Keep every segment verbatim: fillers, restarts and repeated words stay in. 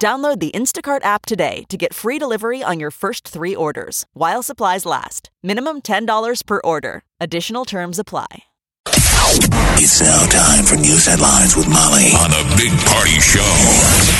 Download the Instacart app today to get free delivery on your first three orders, while supplies last. Minimum ten dollars per order. Additional terms apply. It's now time for News Headlines with Molly on the Big Party Show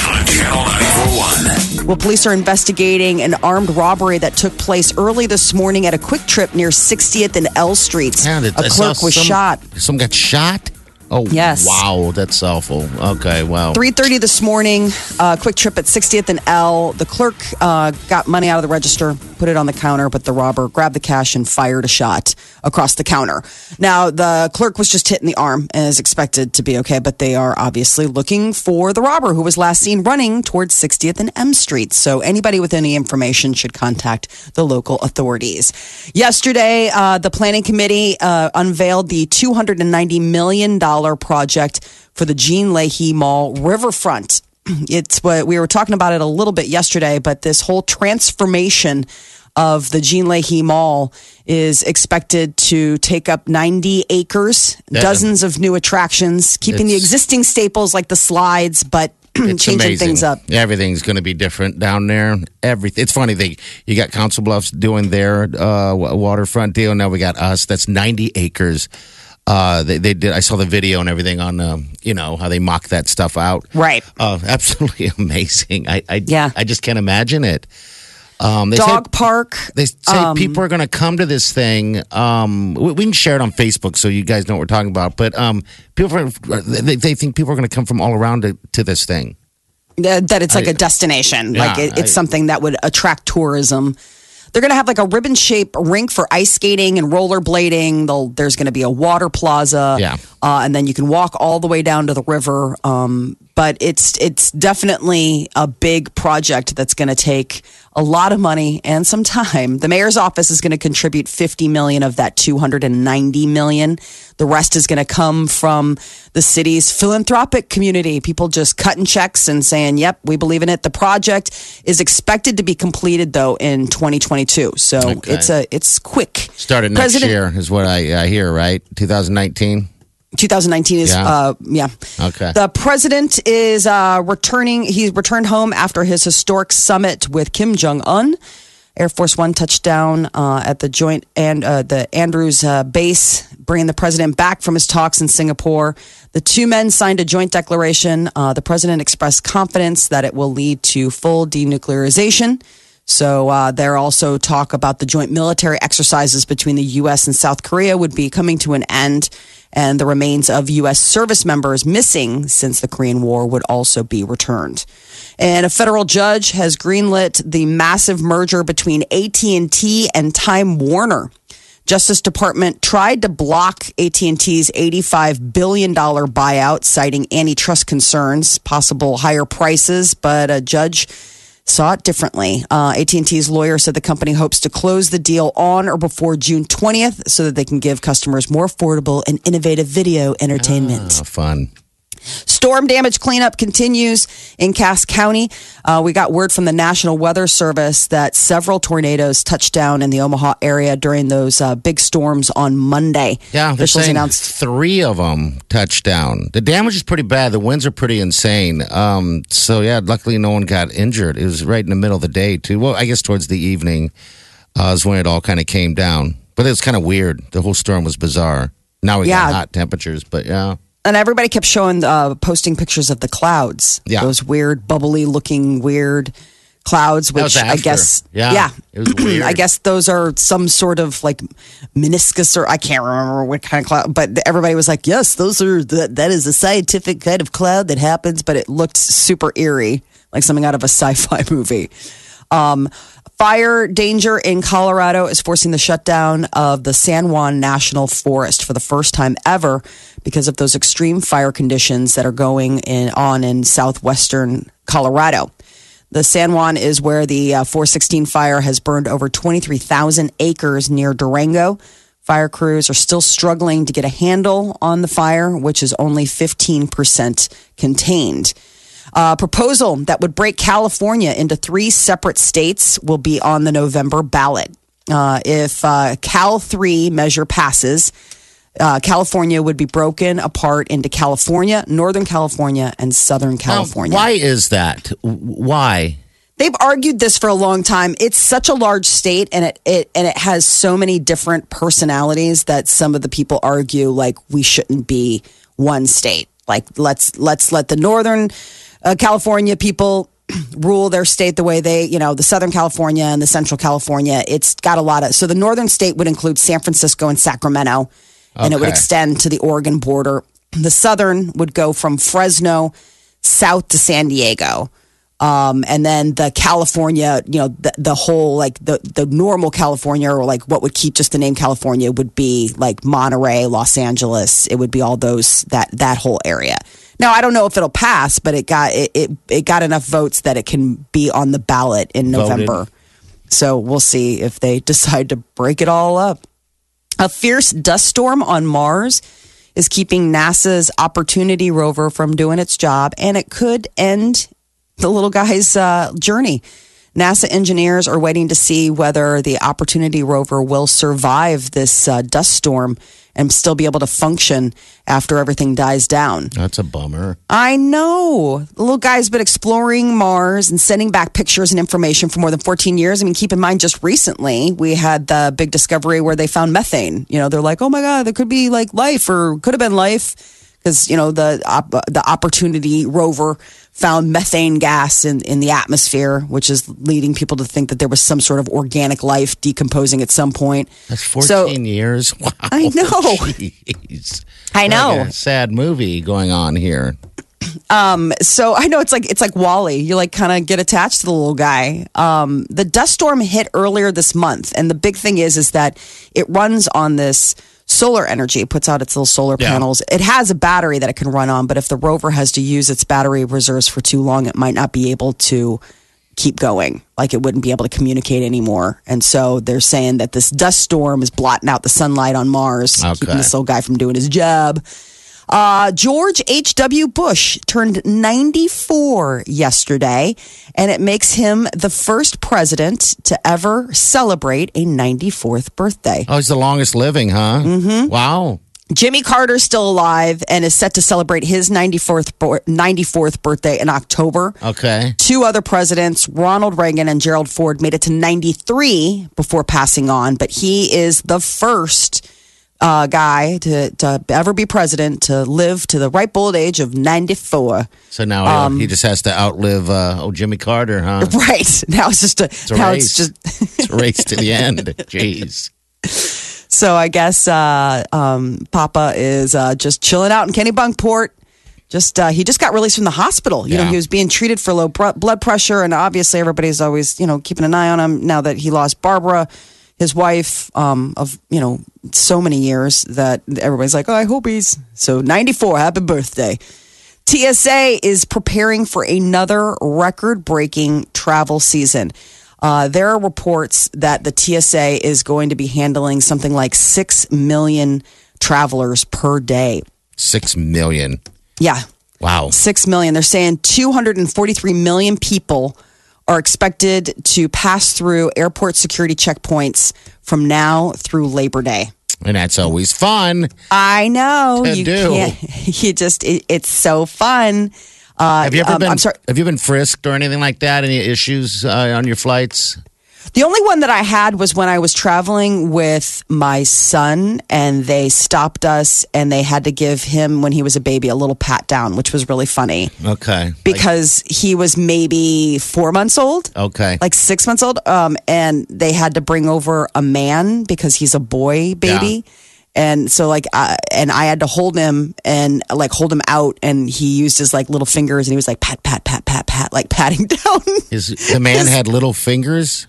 on Channel nine forty-one. Well, police are investigating an armed robbery that took place early this morning at a Quick Trip near sixtieth and L Streets. Yeah, that, a clerk was some, shot. Someone got shot? Oh, yes. Wow, that's awful. Okay, wow. three thirty this morning, uh, Quick Trip at sixtieth and L. The clerk uh, got money out of the register, put it on the counter, but the robber grabbed the cash and fired a shot across the counter. Now, the clerk was just hit in the arm and is expected to be okay, but they are obviously looking for the robber who was last seen running towards sixtieth and M Street. So anybody with any information should contact the local authorities. Yesterday, uh, the Planning Committee uh, unveiled the two hundred ninety million dollars project for the Gene Leahy Mall Riverfront. It's what we were talking about it a little bit yesterday, but this whole transformation of the Gene Leahy Mall is expected to take up ninety acres, yeah. dozens of new attractions, keeping it's, the existing staples like the slides, but changing amazing. things up. Everything's going to be different down there. Everything. It's funny. They you got Council Bluffs doing their uh, waterfront deal. Now we got us. That's ninety acres. Uh, they, they did. I saw the video and everything on, um, you know, how they mock that stuff out. Right. Uh, absolutely amazing. I, I, yeah. I just can't imagine it. Um, they Dog say, park. They say um, people are going to come to this thing. Um, we, we can share it on Facebook so you guys know what we're talking about. But um, people, they, they think people are going to come from all around to, to this thing. That it's like I, a destination. Yeah, like it, it's I, something that would attract tourism. They're going to have like a ribbon-shaped rink for ice skating and rollerblading. They'll, there's going to be a water plaza. Yeah. Uh, and then you can walk all the way down to the river. Um, but it's it's definitely a big project that's going to take a lot of money and some time. The mayor's office is going to contribute fifty million dollars of that two hundred ninety million dollars. The rest is going to come from the city's philanthropic community. People just cutting checks and saying, yep, we believe in it. The project is expected to be completed, though, in twenty twenty-two. So okay. it's a it's quick. Started next President- year is what I, I hear, right? twenty nineteen? twenty nineteen is, yeah. Uh, yeah. Okay. The president is uh, returning. He returned home after his historic summit with Kim Jong-un. Air Force One touchdown uh, at the joint and uh, the Andrews uh, base, bringing the president back from his talks in Singapore. The two men signed a joint declaration. Uh, the president expressed confidence that it will lead to full denuclearization. So uh, there also talk about the joint military exercises between the U S and South Korea would be coming to an end. And the remains of U S service members missing since the Korean War would also be returned. And a federal judge has greenlit the massive merger between A T and T and Time Warner. Justice Department tried to block A T and T's eighty-five billion dollars buyout, citing antitrust concerns, possible higher prices, but a judge saw it differently. Uh, A T and T's lawyer said the company hopes to close the deal on or before June twentieth so that they can give customers more affordable and innovative video entertainment. Ah, fun. Storm damage cleanup continues in Cass County. Uh, we got word from the National Weather Service that several tornadoes touched down in the Omaha area during those uh, big storms on Monday. Yeah, they're saying announced- three of them touched down. The damage is pretty bad. The winds are pretty insane. Um, so, yeah, luckily no one got injured. It was right in the middle of the day, too. Well, I guess towards the evening uh, is when it all kind of came down. But it was kind of weird. The whole storm was bizarre. Now we yeah. got hot temperatures, but yeah. And everybody kept showing, uh, posting pictures of the clouds. Yeah. Those weird, bubbly looking, weird clouds, which I guess, yeah, yeah. It was weird. I guess those are some sort of like meniscus or I can't remember what kind of cloud, but everybody was like, yes, those are, that, that is a scientific kind of cloud that happens, but it looked super eerie, like something out of a sci-fi movie. Um, Fire danger in Colorado is forcing the shutdown of the San Juan National Forest for the first time ever because of those extreme fire conditions that are going in, on in southwestern Colorado. The San Juan is where the uh, four sixteen fire has burned over twenty-three thousand acres near Durango. Fire crews are still struggling to get a handle on the fire, which is only fifteen percent contained. A proposal that would break California into three separate states will be on the November ballot. Uh, if uh, Cal three measure passes, uh, California would be broken apart into California, Northern California, and Southern California. Now, why is that? Why? They've argued this for a long time. It's such a large state, and it, it and it has so many different personalities that some of the people argue, like, we shouldn't be one state. Like, let's let's let the Northern uh, California people rule their state the way they, you know, the Southern California and the Central California. It's got a lot of, so the Northern state would include San Francisco and Sacramento, okay, and it would extend to the Oregon border. The Southern would go from Fresno south to San Diego. Um, and then the California, you know, the, the whole, like the, the normal California, or like what would keep just the name California, would be like Monterey, Los Angeles. It would be all those, that, that whole area. Now, I don't know if it'll pass, but it got, it, it, it got enough votes that it can be on the ballot in November. Voted. So we'll see if they decide to break it all up. A fierce dust storm on Mars is keeping NASA's Opportunity rover from doing its job, and it could end the little guy's uh, journey. NASA engineers are waiting to see whether the Opportunity rover will survive this uh, dust storm and still be able to function after everything dies down. That's a bummer. I know. The little guy's been exploring Mars and sending back pictures and information for more than fourteen years. I mean, keep in mind, just recently, we had the big discovery where they found methane. You know, they're like, oh my God, there could be like life, or could have been life, because, you know, the op- the Opportunity rover found methane gas in, in the atmosphere, which is leading people to think that there was some sort of organic life decomposing at some point. That's fourteen so, years. Wow. I know. Jeez. I know. Like a sad movie going on here. Um, so I know it's like, it's like WALL-E. You like kind of get attached to the little guy. Um, the dust storm hit earlier this month. And the big thing is, is that it runs on this solar energy. It puts out its little solar yeah. panels. It has a battery that it can run on, but if the rover has to use its battery reserves for too long, it might not be able to keep going. Like, it wouldn't be able to communicate anymore. And so they're saying that this dust storm is blotting out the sunlight on Mars, okay, keeping this little guy from doing his job. Uh, George H W. Bush turned ninety-four yesterday, and it makes him the first president to ever celebrate a ninety-fourth birthday. Oh, he's the longest living, huh? Mm-hmm. Wow. Jimmy Carter's still alive and is set to celebrate his ninety-fourth, ninety-fourth birthday in October. Okay. Two other presidents, Ronald Reagan and Gerald Ford, made it to ninety-three before passing on, but he is the first Uh, guy to, to ever be president, to live to the ripe old age of ninety-four. So now um, he just has to outlive uh, oh Jimmy Carter, huh? Right. Now it's just a, it's a now race. It's just it's a race to the end. Jeez. So I guess uh, um, Papa is uh, just chilling out in Kennebunkport. Just uh, he just got released from the hospital. You yeah. know, he was being treated for low br- blood pressure, and obviously everybody's always, you know, keeping an eye on him now that he lost Barbara, his wife, um, of, you know, so many years, that everybody's like, oh, I hope he's... So ninety-four, happy birthday. T S A is preparing for another record-breaking travel season. Uh, there are reports that the T S A is going to be handling something like six million travelers per day. six million? Yeah. Wow. six million. They're saying two hundred forty-three million people are expected to pass through airport security checkpoints from now through Labor Day. And that's always fun. I know. To you do. Can't, you just, it, it's so fun. Uh, have you ever um, been, I'm sorry. Have you been frisked or anything like that? Any issues uh, on your flights? The only one that I had was when I was traveling with my son, and they stopped us, and they had to give him, when he was a baby, a little pat down, which was really funny. Okay. Because like, he was maybe four months old. Okay. Like six months old. Um, and they had to bring over a man because he's a boy baby. Yeah. And so like, uh, and I had to hold him and like hold him out, and he used his like little fingers, and he was like pat, pat, pat, pat, pat, like patting down. His, the man his, had little fingers?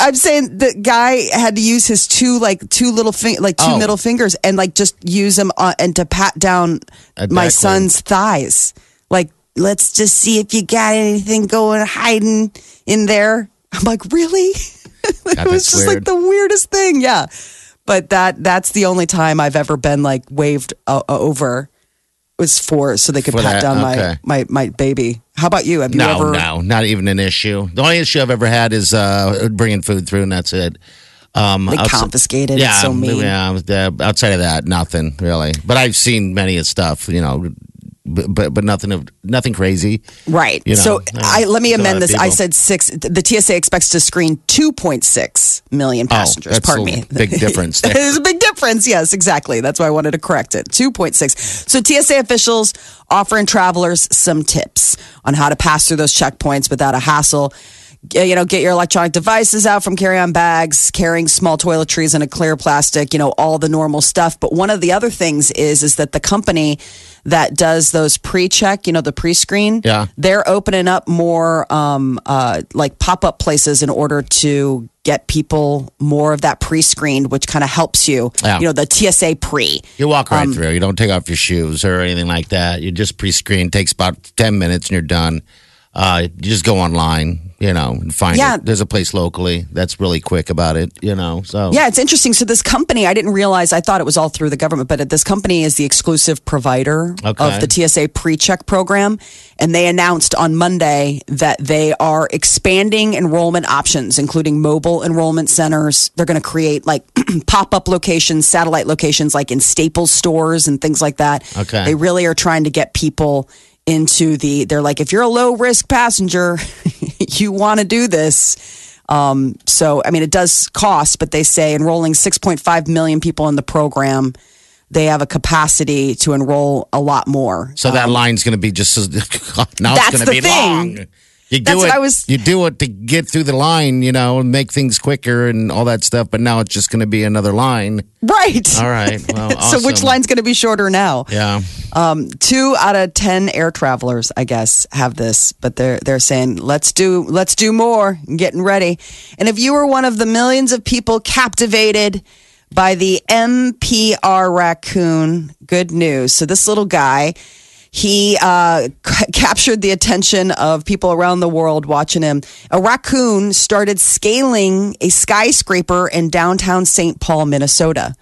I'm saying the guy had to use his two, like two little fingers, like two oh. middle fingers, and like just use them uh, and to pat down my son's thighs. Like let's just see if you got anything going, hiding in there. I'm like, really? It was just weird. Like the weirdest thing. Yeah. But that that's the only time I've ever been like waved uh, over was for so they could for pat that, down okay. my, my, my baby. How about you? Have you no, ever? No, not even an issue. The only issue I've ever had is uh, bringing food through, and that's it. Um, they outside, confiscated. Yeah, it's so mean. Yeah, outside of that, nothing really. But I've seen many of stuff, you know, but but, but nothing of nothing crazy. Right. You know, so I, I let me amend this. People. I said six. The T S A expects to screen two point six million passengers. Oh, that's Pardon a me. Big difference. There's a big difference. Yes, exactly. That's why I wanted to correct it. two point six. So T S A officials offering travelers some tips on how to pass through those checkpoints without a hassle. You know, get your electronic devices out from carry-on bags, carrying small toiletries in a clear plastic, you know, all the normal stuff. But one of the other things is, is that the company that does those pre-check, you know, the pre-screen, yeah. they're opening up more um, uh, like pop-up places in order to get people more of that pre-screened, which kind of helps you, yeah. you know, the T S A pre. You walk right um, through. You don't take off your shoes or anything like that. You just pre-screen. It takes about ten minutes and you're done. Uh, you just go online. You know, and find yeah. it. There's a place locally that's really quick about it, you know, so. Yeah, it's interesting. So this company, I didn't realize, I thought it was all through the government, but this company is the exclusive provider okay. of the T S A pre-check program. And they announced on Monday that they are expanding enrollment options, including mobile enrollment centers. They're going to create like pop-up locations, satellite locations, like in Staples stores and things like that. Okay. They really are trying to get people into the, they're like, if you're a low-risk passenger, you want to do this. Um, so, I mean, it does cost, but they say enrolling six point five million people in the program, they have a capacity to enroll a lot more. So um, that line's going to be just, now it's going to be thing. long. You do that's it, what I was... You do it to get through the line, you know, and make things quicker and all that stuff, but now it's just going to be another line. Right. All right. Well, awesome. So which line's going to be shorter now? Yeah. Um, two out of ten air travelers, I guess, have this, but they're they're saying, let's do, let's do more, getting ready. And if you were one of the millions of people captivated by the M P R raccoon, good news. So this little guy... He uh, c- captured the attention of people around the world watching him. A raccoon started scaling a skyscraper in downtown Saint Paul, Minnesota.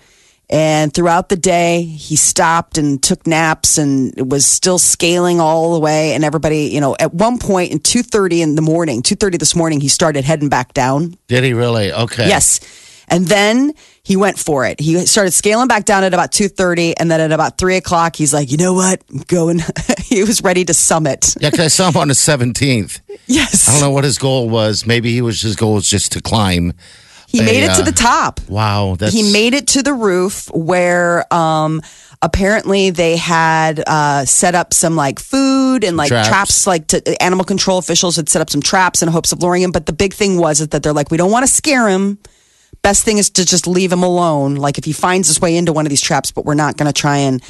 And throughout the day, he stopped and took naps and was still scaling all the way. And everybody, you know, at one point in two thirty in the morning, two thirty this morning, he started heading back down. Did he really? Okay. Yes. And then he went for it. He started scaling back down at about two thirty, and then at about three o'clock, he's like, you know what? I'm going. He was ready to summit. Yeah, because I saw him on the seventeenth. Yes. I don't know what his goal was. Maybe he was his goal was just to climb. He a, made it uh, to the top. Wow. That's... He made it to the roof where um, apparently they had uh, set up some like food and like traps. traps like to, animal control officials had set up some traps in hopes of luring him. But the big thing was that they're like, we don't want to scare him. Best thing is to just leave him alone. Like if he finds his way into one of these traps, but we're not going to try and,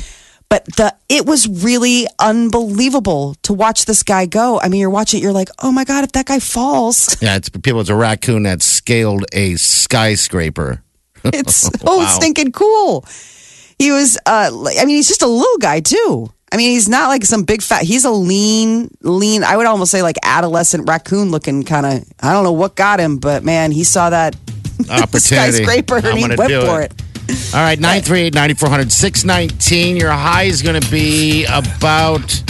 but the, it was really unbelievable to watch this guy go. I mean, you're watching, you're like, oh my God, if that guy falls. Yeah. It's people, it's a raccoon that scaled a skyscraper. It's so wow. stinking cool. He was, uh, I mean, he's just a little guy too. I mean, he's not like some big fat, he's a lean, lean, I would almost say like adolescent raccoon looking kind of, I don't know what got him, but man, he saw that. Opportunity. Skyscraper and he went for it. it. All right, nine three eight, nine four hundred, six nineteen. Your high is going to be about,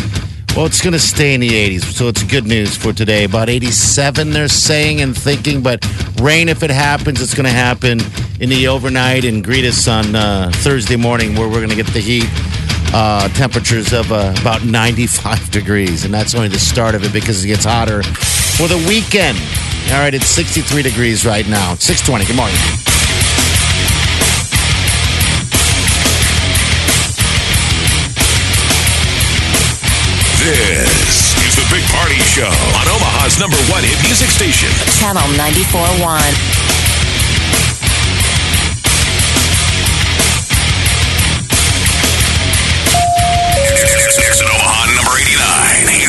well, it's going to stay in the eighties, so it's good news for today. About eighty-seven, they're saying and thinking, but rain, if it happens, it's going to happen in the overnight and greet us on uh, Thursday morning where we're going to get the heat. Uh, temperatures of uh, about ninety-five degrees, and that's only the start of it because it gets hotter for the weekend. All right, it's sixty-three degrees right now. six twenty, good morning. This is the Big Party Show on Omaha's number one hit music station. Channel ninety-four point one.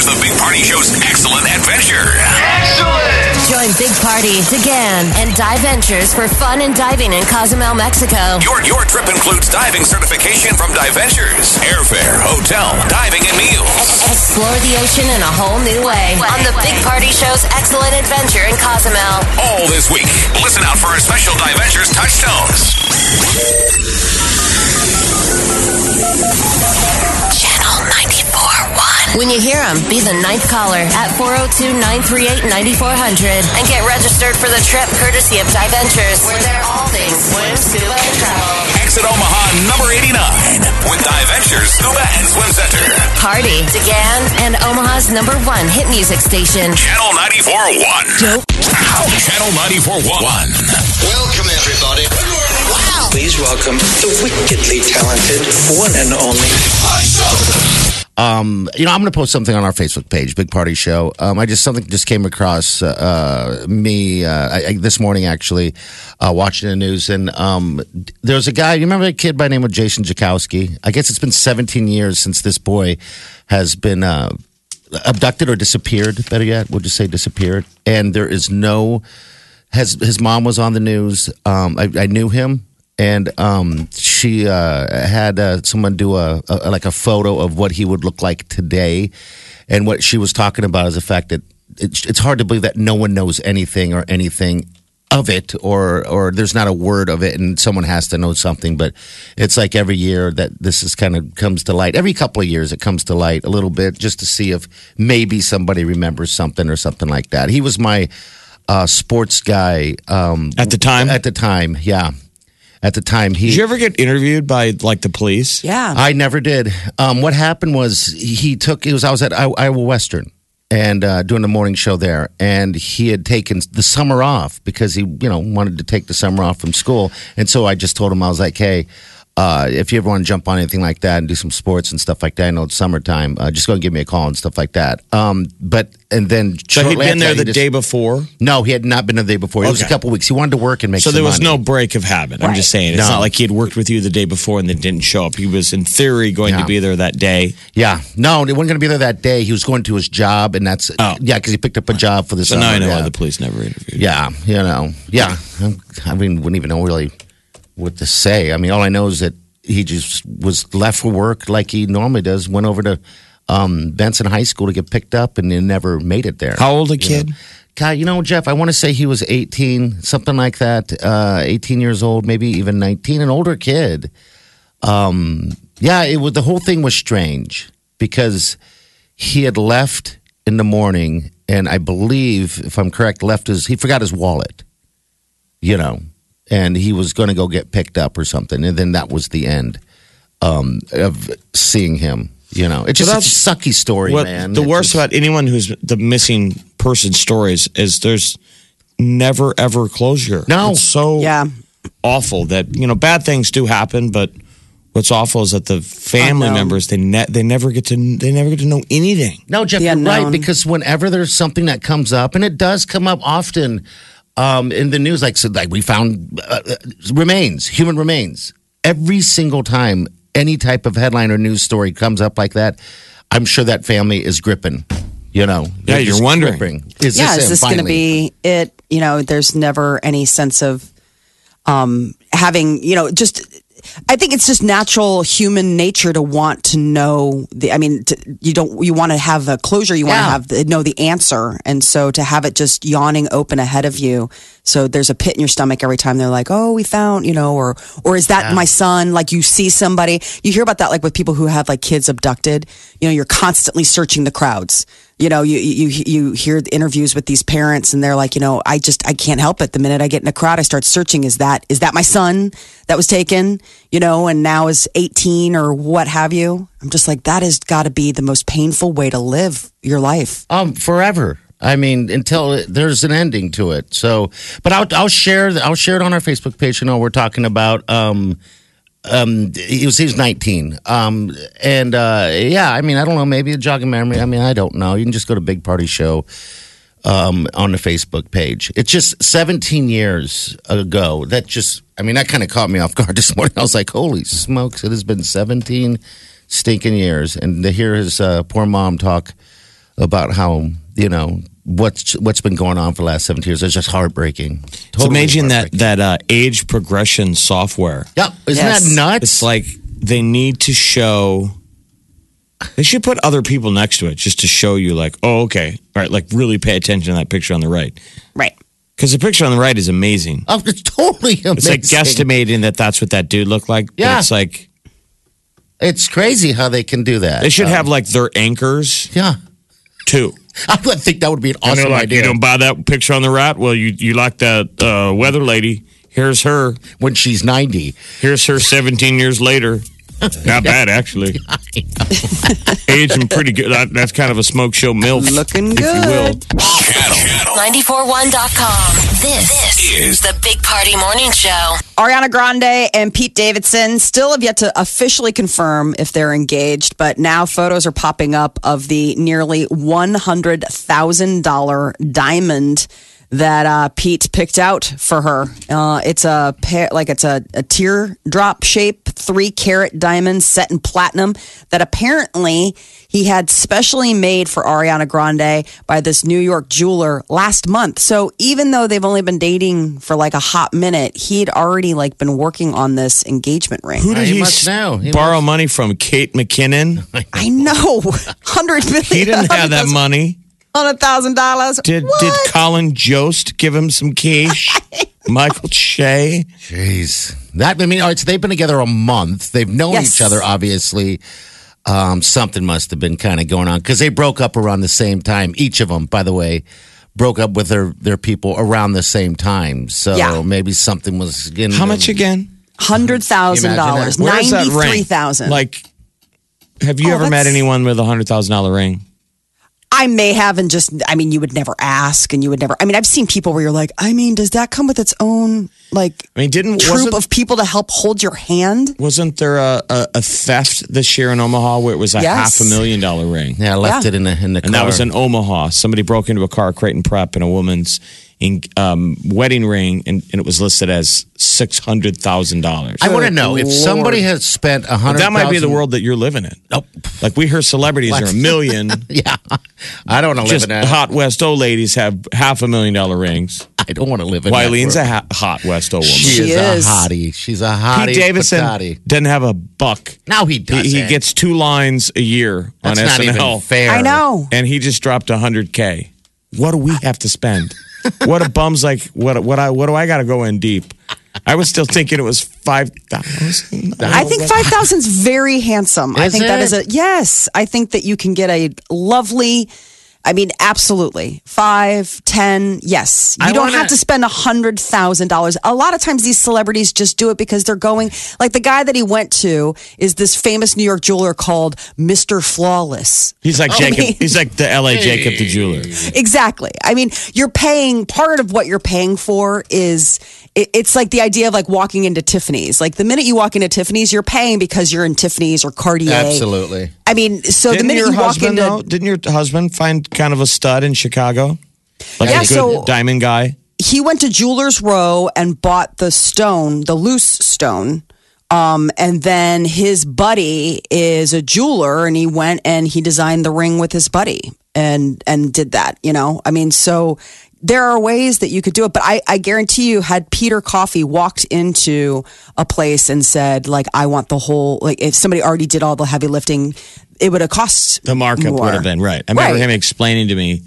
Here's the Big Party Show's Excellent Adventure. Excellent! Join big parties again and Dive Ventures for fun and diving in Cozumel, Mexico. Your your trip includes diving certification from Dive Ventures, airfare, hotel, diving, and meals. Explore the ocean in a whole new way on the Big Party Show's Excellent Adventure in Cozumel. All this week. Listen out for our special Dive Ventures Touchstones. Channel ninety-four point one. When you hear them, be the ninth caller at four oh two, nine three eight, nine four zero zero and get registered for the trip courtesy of Dive Ventures, where there are all things swim, scuba, and travel. Exit Omaha number eighty-nine with Dive Ventures Scuba and Swim Center. Party, DeGan, and Omaha's number one hit music station. Channel ninety-four point one. Dope. Channel ninety-four point one. Welcome, everybody. Wow. Please welcome the wickedly talented one and only. Um, you know, I'm going to post something on our Facebook page, Big Party Show. Um, I just something just came across uh, me uh, I, I, this morning, actually, uh, watching the news, and um, there was a guy. You remember a kid by the name of Jason Joukowsky? I guess it's been seventeen years since this boy has been uh, abducted or disappeared. Better yet, we'll just say disappeared. And there is no. Has his mom was on the news. Um, I, I knew him. And um, she uh, had uh, someone do a, a like a photo of what he would look like today, and what she was talking about is the fact that it, it's hard to believe that no one knows anything or anything of it, or or there's not a word of it, and someone has to know something. But it's like every year that this is kind of comes to light. Every couple of years, it comes to light a little bit just to see if maybe somebody remembers something or something like that. He was my uh, sports guy um, at the time. At the time, yeah. At the time, he... Did you ever get interviewed by, like, the police? Yeah. I never did. Um, what happened was he took... It was I was at Iowa Western and uh, doing the morning show there, and he had taken the summer off because he, you know, wanted to take the summer off from school. And so I just told him, I was like, hey, uh, if you ever want to jump on anything like that and do some sports and stuff like that, I know it's summertime, uh, just go and give me a call and stuff like that. Um, but... And then so he'd been there the just, day before? No, he had not been there the day before. It okay. was a couple weeks. He wanted to work and make so some money. So there was money. No break of habit. Right. I'm just saying. It's no. not like he had worked with you the day before and then didn't show up. He was, in theory, going yeah. to be there that day. Yeah. No, he wasn't going to be there that day. He was going to his job, and that's... Oh. Yeah, because he picked up a job for the so summer. So now I know yeah. why the police never interviewed yeah, him. Yeah, you know. Yeah. I mean, wouldn't even know really what to say. I mean, all I know is that he just was left for work like he normally does, went over to... Um, Benson High School to get picked up, and they never made it there. How old a kid? God, you know, Jeff, I want to say he was eighteen, something like that, uh, eighteen years old, maybe even nineteen, an older kid. Um, yeah, it was, the whole thing was strange because he had left in the morning, and I believe, if I'm correct, left his, he forgot his wallet, you know, and he was going to go get picked up or something, and then that was the end um, of seeing him. You know, it's just so a sucky story, what, man. The it's worst just, about anyone who's the missing person stories is there's never, ever closure. No. It's so yeah. awful that, you know, bad things do happen, but what's awful is that the family members, they ne- they never get to they never get to know anything. No, Jeff, you're right, because whenever there's something that comes up, and it does come up often um, in the news, like, so, like we found uh, remains, human remains, every single time. Any type of headline or news story comes up like that, I'm sure that family is gripping, you know. Yeah, you're wondering. Gripping. Is yeah, this is this going to be it? You know, there's never any sense of um, having, you know, just... I think it's just natural human nature to want to know the, I mean, to, you don't, you want to have a closure. You want yeah. to have the, know the answer. And so to have it just yawning open ahead of you. So there's a pit in your stomach every time they're like, oh, we found, you know, or, or is that yeah. my son? Like you see somebody, you hear about that, like with people who have like kids abducted, you know, you're constantly searching the crowds. You know, you, you, you hear the interviews with these parents and they're like, you know, I just, I can't help it. The minute I get in a crowd, I start searching. Is that, is that my son that was taken, you know, and now is eighteen or what have you? I'm just like, that has got to be the most painful way to live your life. Um, forever. I mean, until there's an ending to it. So, but I'll, I'll share, I'll share it on our Facebook page. You know, we're talking about, um, Um, he was, he was nineteen. Um, and, uh, yeah, I mean, I don't know, maybe a jogging memory. I mean, I don't know. You can just go to Big Party Show, um, on the Facebook page. It's just seventeen years ago. That just, I mean, that kind of caught me off guard this morning. I was like, holy smokes, it has been seventeen stinking years. And to hear his, uh, poor mom talk about how, you know, what's what's been going on for the last seventeen years. It's just heartbreaking. Totally so imagine heartbreaking. that that uh, age progression software. Yep, isn't yes. that nuts? It's like they need to show. They should put other people next to it just to show you, like, oh, okay, all right, like really pay attention to that picture on the right, right. Because the picture on the right is amazing. Oh, it's totally amazing. It's like guesstimating that that's what that dude looked like. Yeah. It's like... It's crazy how they can do that. They should um, have, like, their anchors. Yeah. Too. I would think that would be an awesome and like, idea. You don't buy that picture on the right? Well, you, you like that uh, weather lady. Here's her. When she's ninety. Here's her seventeen years later. Not bad, actually. Aging pretty good. That's kind of a smoke show milf. Looking if good. If you will. Channel. ninety four point one dot com. This, this is the Big Party Morning Show. Ariana Grande and Pete Davidson still have yet to officially confirm if they're engaged, but now photos are popping up of the nearly one hundred thousand dollars diamond that uh, Pete picked out for her. Uh, it's a pair, like it's a, a teardrop shape, three carat diamond set in platinum that apparently he had specially made for Ariana Grande by this New York jeweler last month. So even though they've only been dating for like a hot minute, he had already like been working on this engagement ring. Who did he, he s- he borrow must- money from? Kate McKinnon? I know. one hundred million dollars. He didn't have that money. one hundred thousand dollars. Did what? Did Colin Jost give him some cash? Michael Che? Jeez. That, I mean, all right, so they've been together a month. They've known yes. each other, obviously. Um, something must have been kind of going on because they broke up around the same time. Each of them, by the way, broke up with their, their people around the same time. So yeah. maybe something was... You know, how much again? one hundred thousand dollars. ninety-three thousand dollars. Like, have you oh, ever that's... met anyone with a one hundred thousand dollars ring? I may have, and just, I mean, you would never ask, and you would never, I mean, I've seen people where you're like, I mean, does that come with its own, like, I mean, didn't, troop of people to help hold your hand? Wasn't there a, a, a theft this year in Omaha where it was a yes. half a million dollar ring? Yeah, I left yeah. it in the, in the car. And that was in Omaha. Somebody broke into a car, Crate and Prep, and a woman's in, um, wedding ring, and, and it was listed as six hundred thousand dollars. I want to know, Lord. If somebody has spent one hundred thousand dollars. That might be the world that you're living in. Nope. Like, we hear celebrities what? Are a million. Yeah. I don't want to live in that. Just hot West O ladies have half a million dollar rings. I don't want to live in that. Wileen's a ha- hot West O woman. She, she is a hottie. She's a hottie. Pete Davidson patati. Doesn't have a buck. No, he doesn't. He, he gets two lines a year that's on not S N L. Even fair. I know. And he just dropped one hundred K. What do we have to spend? What a bum's like, what what I what do I got to go in deep? I was still thinking it was five thousand dollars. I think five thousand dollars is very handsome. Is I think it? That is a, yes. I think that you can get a lovely, I mean, absolutely. Five, ten, yes. You I don't wanna... have to spend one hundred thousand dollars. A lot of times these celebrities just do it because they're going, like the guy that he went to is this famous New York jeweler called Mister Flawless. He's like Jacob. I mean, he's like the L A hey. Jacob the jeweler. Exactly. I mean, you're paying, part of what you're paying for is... It's like the idea of like walking into Tiffany's. Like the minute you walk into Tiffany's, you're paying because you're in Tiffany's or Cartier. Absolutely. I mean, so didn't the minute your you husband, walk into, though, didn't your husband find kind of a stud in Chicago, like yeah, a good so diamond guy? He went to Jewelers Row and bought the stone, the loose stone. Um, and then his buddy is a jeweler, and he went and he designed the ring with his buddy and and did that. You know, I mean, so. There are ways that you could do it, but I, I guarantee you, had Peter Coffey walked into a place and said, like, I want the whole, like, if somebody already did all the heavy lifting, it would have cost The markup more. Would have been, right. I right. remember him explaining to me,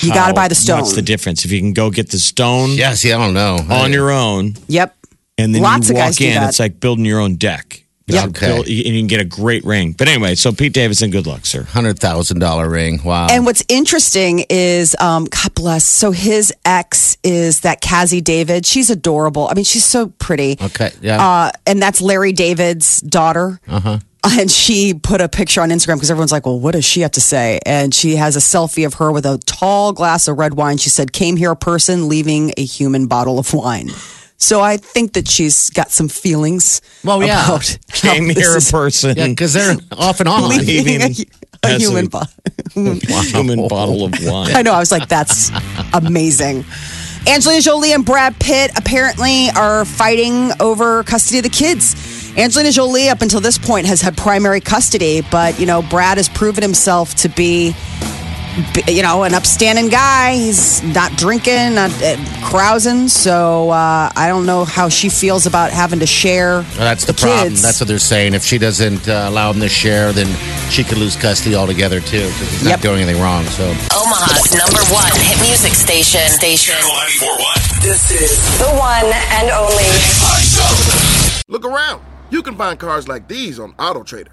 you got to buy the stone. What's the difference? If you can go get the stone. Yes, yeah, I don't know. On right. your own. Yep. And then Lots you walk in, it's like building your own deck. Yeah, okay. And you can get a great ring. But anyway, so Pete Davidson, good luck, sir. one hundred thousand dollars ring. Wow. And what's interesting is, um, God bless, so his ex is that Cassie David. She's adorable. I mean, she's so pretty. Okay, yeah. Uh, and that's Larry David's daughter. Uh-huh. And she put a picture on Instagram because everyone's like, well, what does she have to say? And she has a selfie of her with a tall glass of red wine. She said, came here a person leaving a human bottle of wine. So I think that she's got some feelings. Well, yeah. About Came here a person. Yeah, because they're off and on. Leaving a, a, human, a, bo- a human bottle of wine. I know. I was like, that's amazing. Angelina Jolie and Brad Pitt apparently are fighting over custody of the kids. Angelina Jolie, up until this point, has had primary custody. But, you know, Brad has proven himself to be... you know, an upstanding guy. He's not drinking, not uh, carousing. So uh, I don't know how she feels about having to share. Well, that's the, the problem. Kids. That's what they're saying. If she doesn't uh, allow him to share, then she could lose custody altogether, too, because he's yep. not doing anything wrong. So Omaha's number one hit music station. Station. This is the one and only. Look around. You can find cars like these on Auto Trader.